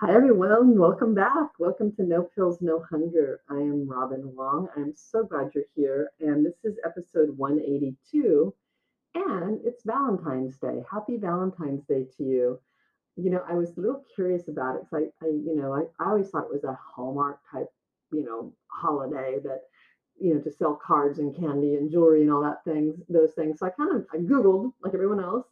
Hi everyone, welcome back. Welcome to No Pills, No Hunger. I am Robin Wong. I'm so glad you're here. And this is episode 182, and it's Valentine's Day. Happy Valentine's Day to you. You know, I was a little curious about it because I always thought it was a Hallmark type, holiday that, to sell cards and candy and jewelry and all that those things. So I Googled, like everyone else,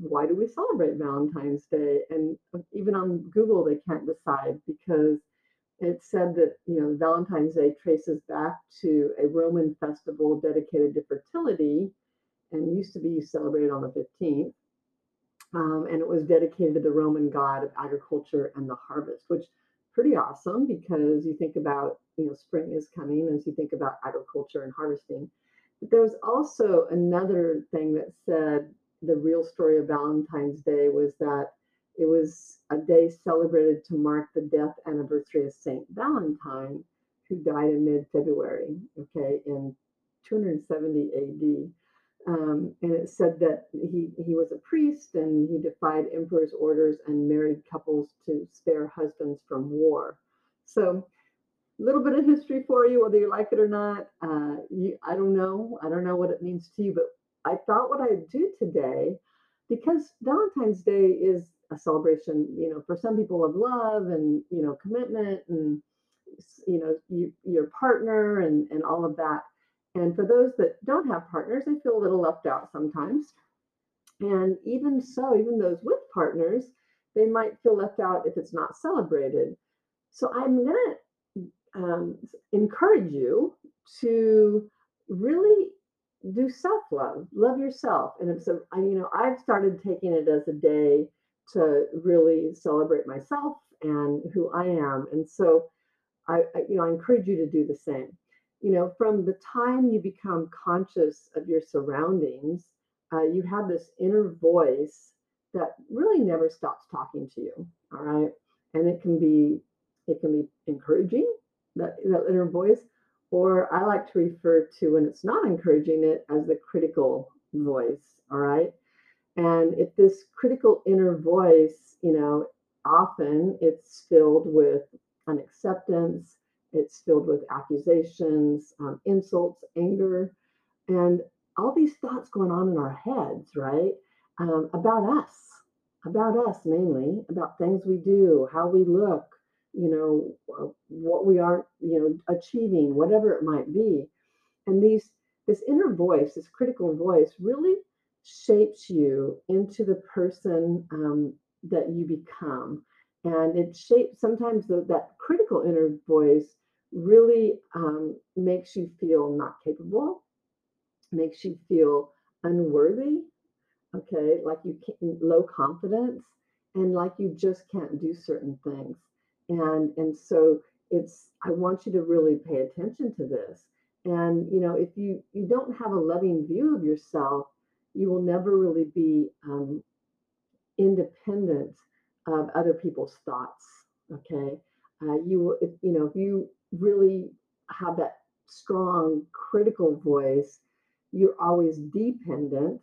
why do we celebrate Valentine's Day? And even on Google, they can't decide, because it said that, Valentine's Day traces back to a Roman festival dedicated to fertility and used to be celebrated on the 15th. And it was dedicated to the Roman god of agriculture and the harvest, which is pretty awesome, because you think about, spring is coming, and so you think about agriculture and harvesting. But there was also another thing that said the real story of Valentine's Day was that it was a day celebrated to mark the death anniversary of Saint Valentine, who died in mid-February, in 270 AD. And it said that he was a priest, and he defied emperor's orders and married couples to spare husbands from war. So a little bit of history for you, whether you like it or not. I don't know. I don't know what it means to you, but I thought what I'd do today, because Valentine's Day is a celebration, for some people of love and, commitment and, your partner and all of that. And for those that don't have partners, they feel a little left out sometimes. And even so, even those with partners, they might feel left out if it's not celebrated. So I'm going to encourage you to really do self-love, love yourself. And so, I've started taking it as a day to really celebrate myself and who I am. And so I encourage you to do the same. From the time you become conscious of your surroundings, you have this inner voice that really never stops talking to you. All right. And it can be encouraging, that inner voice, or I like to refer to, when it's not encouraging it, as the critical voice. All right. And if this critical inner voice, often it's filled with unacceptance. It's filled with accusations, insults, anger, and all these thoughts going on in our heads, right? About us mainly, about things we do, how we look, what we aren't, achieving, whatever it might be. And this inner voice, this critical voice, really shapes you into the person that you become. And it shapes, sometimes that critical inner voice really makes you feel not capable, makes you feel unworthy, like you can't, low confidence, and like you just can't do certain things. And so I want you to really pay attention to this. And, if you don't have a loving view of yourself, you will never really be independent of other people's thoughts. If you really have that strong critical voice, you're always dependent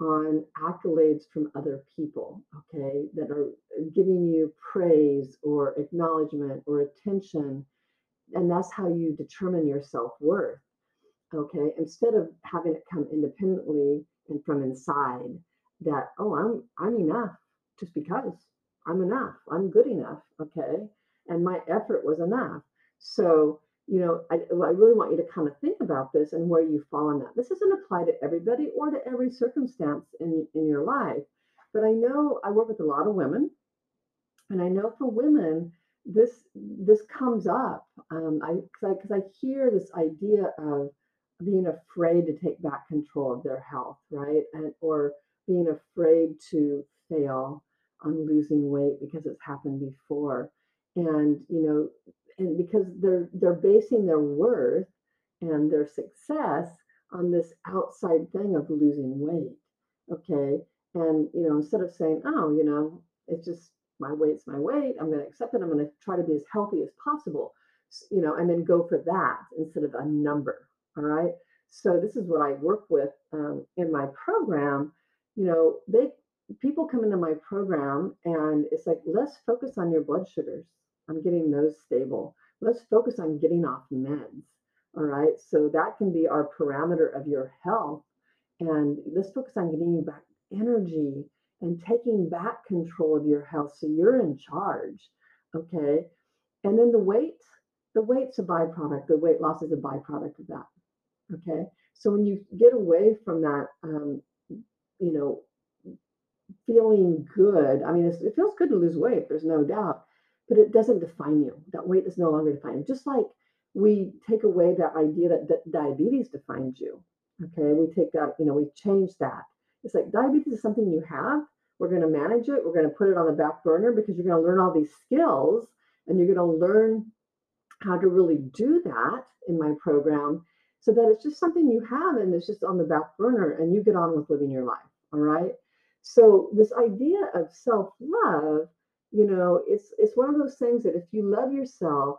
on accolades from other people, that are giving you praise or acknowledgement or attention. And that's how you determine your self-worth, instead of having it come independently and from inside. that, oh, I'm enough just because I'm enough. I'm good enough. Okay. And my effort was enough. So, you know, I really want you to kind of think about this and where you fall on that. This doesn't apply to everybody or to every circumstance in your life. But I know I work with a lot of women, and I know for women, this comes up. Because I hear this idea of being afraid to take back control of their health, right? Or being afraid to fail on losing weight because it's happened before. And, you know, and because they're basing their worth and their success on this outside thing of losing weight. Okay. And, you know, instead of saying, oh, you know, it's just my weight's my weight, I'm going to accept it, I'm going to try to be as healthy as possible, you know, and then go for that instead of a number. All right. So this is what I work with in my program. You know, people come into my program and it's like, let's focus on your blood sugars. I'm getting those stable. Let's focus on getting off meds. All right. So that can be our parameter of your health. And let's focus on getting you back energy and taking back control of your health. So you're in charge. Okay. And then the weight's a byproduct. The weight loss is a byproduct of that. Okay. So when you get away from that, you know, feeling good, I mean, it feels good to lose weight. There's no doubt. But it doesn't define you. That weight is no longer defined. Just like we take away that idea that diabetes defines you. Okay, we take that, you know, we change that. It's like diabetes is something you have. We're going to manage it. We're going to put it on the back burner because you're going to learn all these skills and you're going to learn how to really do that in my program so that it's just something you have and it's just on the back burner and you get on with living your life. All right. So this idea of self-love, you know, it's one of those things that if you love yourself,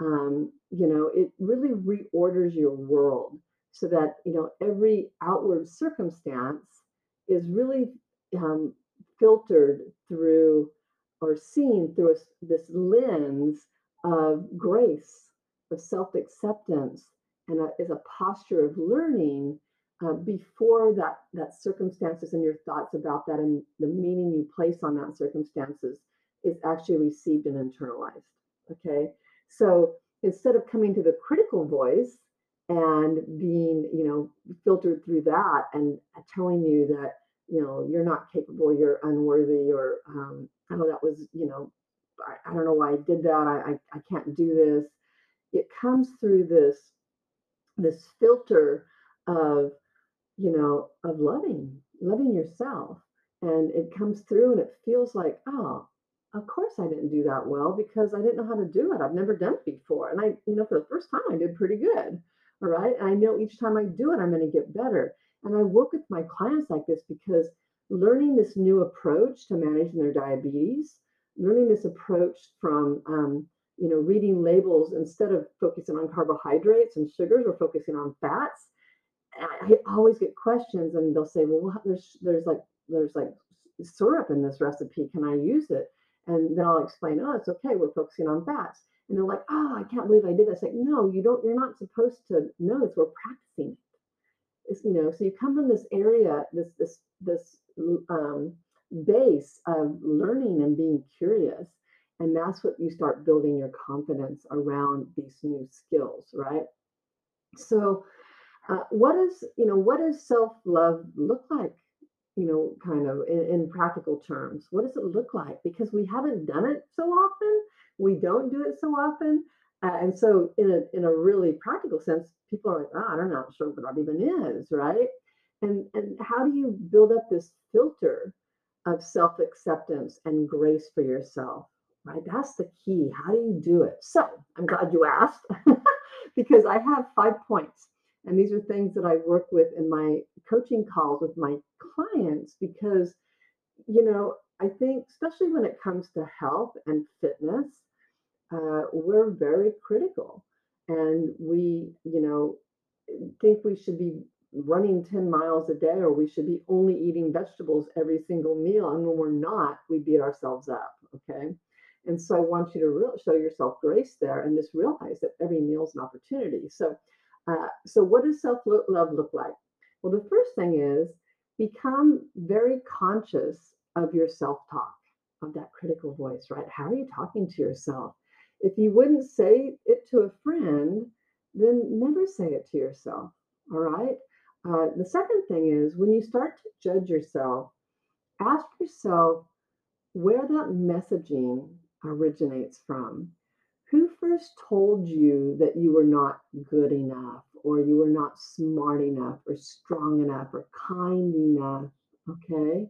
you know, it really reorders your world so that, you know, every outward circumstance is really filtered through or seen through this lens of grace, of self-acceptance, and is a posture of learning before that circumstances and your thoughts about that and the meaning you place on that circumstances is actually received and internalized. Okay. So instead of coming to the critical voice and being, you know, filtered through that and telling you that, you know, you're not capable, you're unworthy, or, I know that was, you know, I don't know why I did that. I can't do this. It comes through this filter of, you know, of loving yourself. And it comes through and it feels like, oh, of course I didn't do that well because I didn't know how to do it. I've never done it before. And I, you know, for the first time I did pretty good. All right. And I know each time I do it, I'm going to get better. And I work with my clients like this because learning this new approach to managing their diabetes, learning this approach from, you know, reading labels instead of focusing on carbohydrates and sugars or focusing on fats. I always get questions and they'll say, well, there's like syrup in this recipe. Can I use it? And then I'll explain, oh, it's okay, we're focusing on fats. And they're like, oh, I can't believe I did this. Like, no, you don't, you're not supposed to know this. We're practicing it. It's, you know, so you come from this area, this base of learning and being curious. And that's what you start building your confidence around these new skills, right? So what does self-love look like? You know, kind of in practical terms, what does it look like? Because we haven't done it so often, we don't do it so often, and so in a really practical sense, people are like, oh, I'm not sure what that even is, right? And how do you build up this filter of self-acceptance and grace for yourself, right? That's the key. How do you do it? So I'm glad you asked because I have 5 points. And these are things that I work with in my coaching calls with my clients because, you know, I think especially when it comes to health and fitness, we're very critical. And we, you know, think we should be running 10 miles a day or we should be only eating vegetables every single meal. And when we're not, we beat ourselves up, okay? And so I want you to show yourself grace there and just realize that every meal is an opportunity. So what does self-love look like? Well, the first thing is, become very conscious of your self-talk, of that critical voice, right? How are you talking to yourself? If you wouldn't say it to a friend, then never say it to yourself, all right? The second thing is, when you start to judge yourself, ask yourself where that messaging originates from. Who first told you that you were not good enough, or you were not smart enough, or strong enough, or kind enough, okay?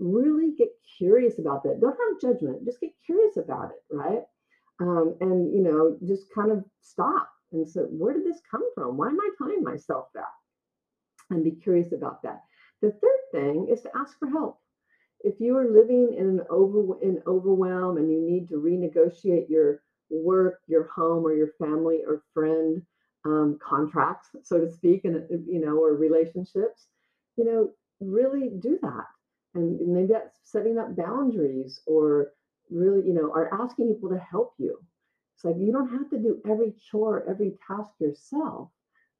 Really get curious about that. Don't have judgment, just get curious about it, right? And, you know, just kind of stop and say, where did this come from? Why am I telling myself that? And be curious about that. The third thing is to ask for help. If you are living in overwhelm and you need to renegotiate your work, your home, or your family or friend contracts, so to speak, and you know, or relationships, you know, really do that. And maybe that's setting up boundaries, or really, you know, are asking people to help you. It's like you don't have to do every chore, every task yourself.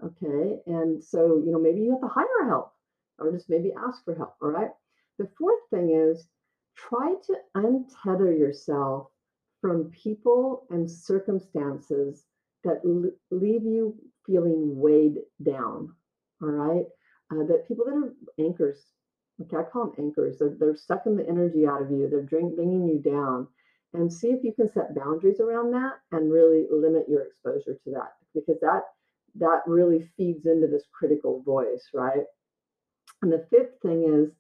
Okay. And so, you know, maybe you have to hire help, or just maybe ask for help. All right. The fourth thing is, try to untether yourself from people and circumstances that leave you feeling weighed down. All right. That people that are anchors, okay, I call them anchors. They're sucking the energy out of you. They're bringing you down, and see if you can set boundaries around that and really limit your exposure to that, because that really feeds into this critical voice, right? And the fifth thing is,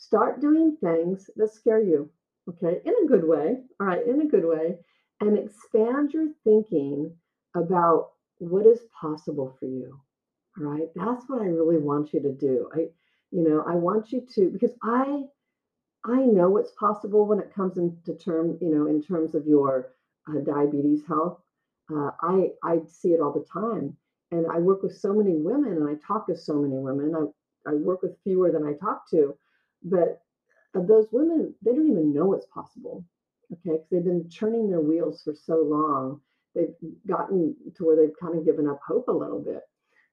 start doing things that scare you, okay, in a good way, all right, in a good way, and expand your thinking about what is possible for you, all right? That's what I really want you to do. I want you to, because I know what's possible when it comes into in terms of your diabetes health. I see it all the time. And I work with so many women, and I talk with so many women. I work with fewer than I talk to, but of those women, they don't even know what's possible, okay? Because they've been churning their wheels for so long, they've gotten to where they've kind of given up hope a little bit.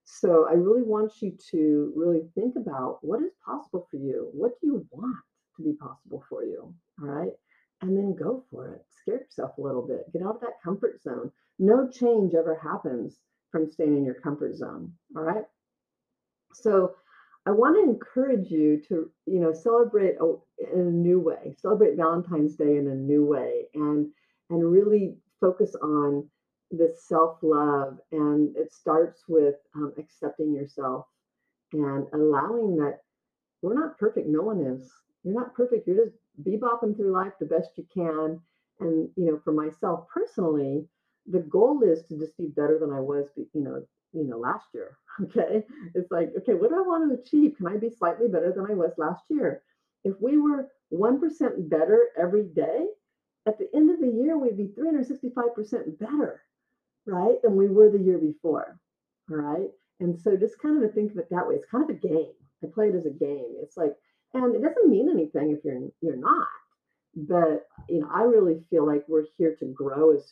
So I really want you to really think about what is possible for you. What do you want to be possible for you, all right? And then go for it. Scare yourself a little bit. Get out of that comfort zone. No change ever happens from staying in your comfort zone. All right. So I want to encourage you to, you know, celebrate in a new way, celebrate Valentine's Day in a new way, and really focus on this self-love. And it starts with accepting yourself and allowing that we're not perfect. No one is. You're not perfect. You're just bebopping through life the best you can. And, you know, for myself personally, the goal is to just be better than I was, last year. Okay. It's like, okay, what do I want to achieve? Can I be slightly better than I was last year? If we were 1% better every day, at the end of the year, we'd be 365% better, right? Than we were the year before. All right. And so just kind of think of it that way. It's kind of a game. I play it as a game. It's like, and it doesn't mean anything if you're not, but, you know, I really feel like we're here to grow as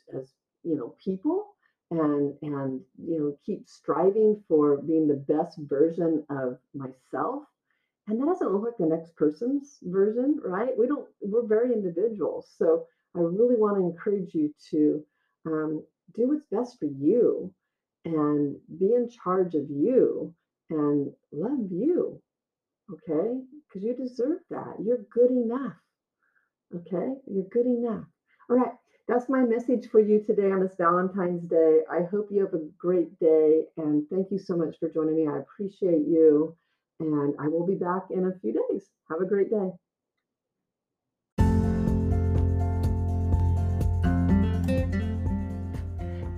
you know, people, and you know, keep striving for being the best version of myself. And that doesn't look like the next person's version, right? We're very individual. So I really want to encourage you to do what's best for you, and be in charge of you, and love you, okay? Because you deserve that. You're good enough, okay? You're good enough. All right. That's my message for you today on this Valentine's Day. I hope you have a great day, and thank you so much for joining me. I appreciate you, and I will be back in a few days. Have a great day.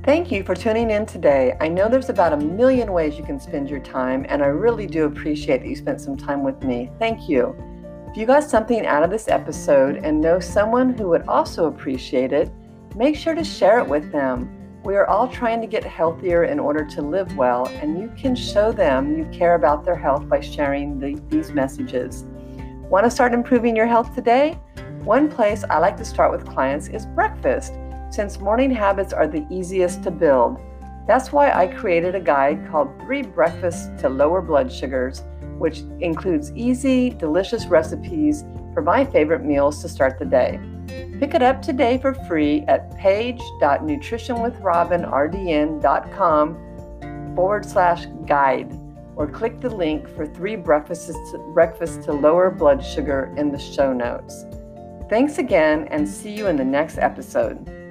Thank you for tuning in today. I know there's about 1 million ways you can spend your time, and I really do appreciate that you spent some time with me. Thank you. If you got something out of this episode and know someone who would also appreciate it, make sure to share it with them. We are all trying to get healthier in order to live well, and you can show them you care about their health by sharing these messages. Want to start improving your health today? One place I like to start with clients is breakfast, since morning habits are the easiest to build. That's why I created a guide called 3 Breakfasts to Lower Blood Sugars which includes easy, delicious recipes for my favorite meals to start the day. Pick it up today for free at page.nutritionwithrobinrdn.com/guide or click the link for 3 breakfasts to lower blood sugar in the show notes. Thanks again and see you in the next episode.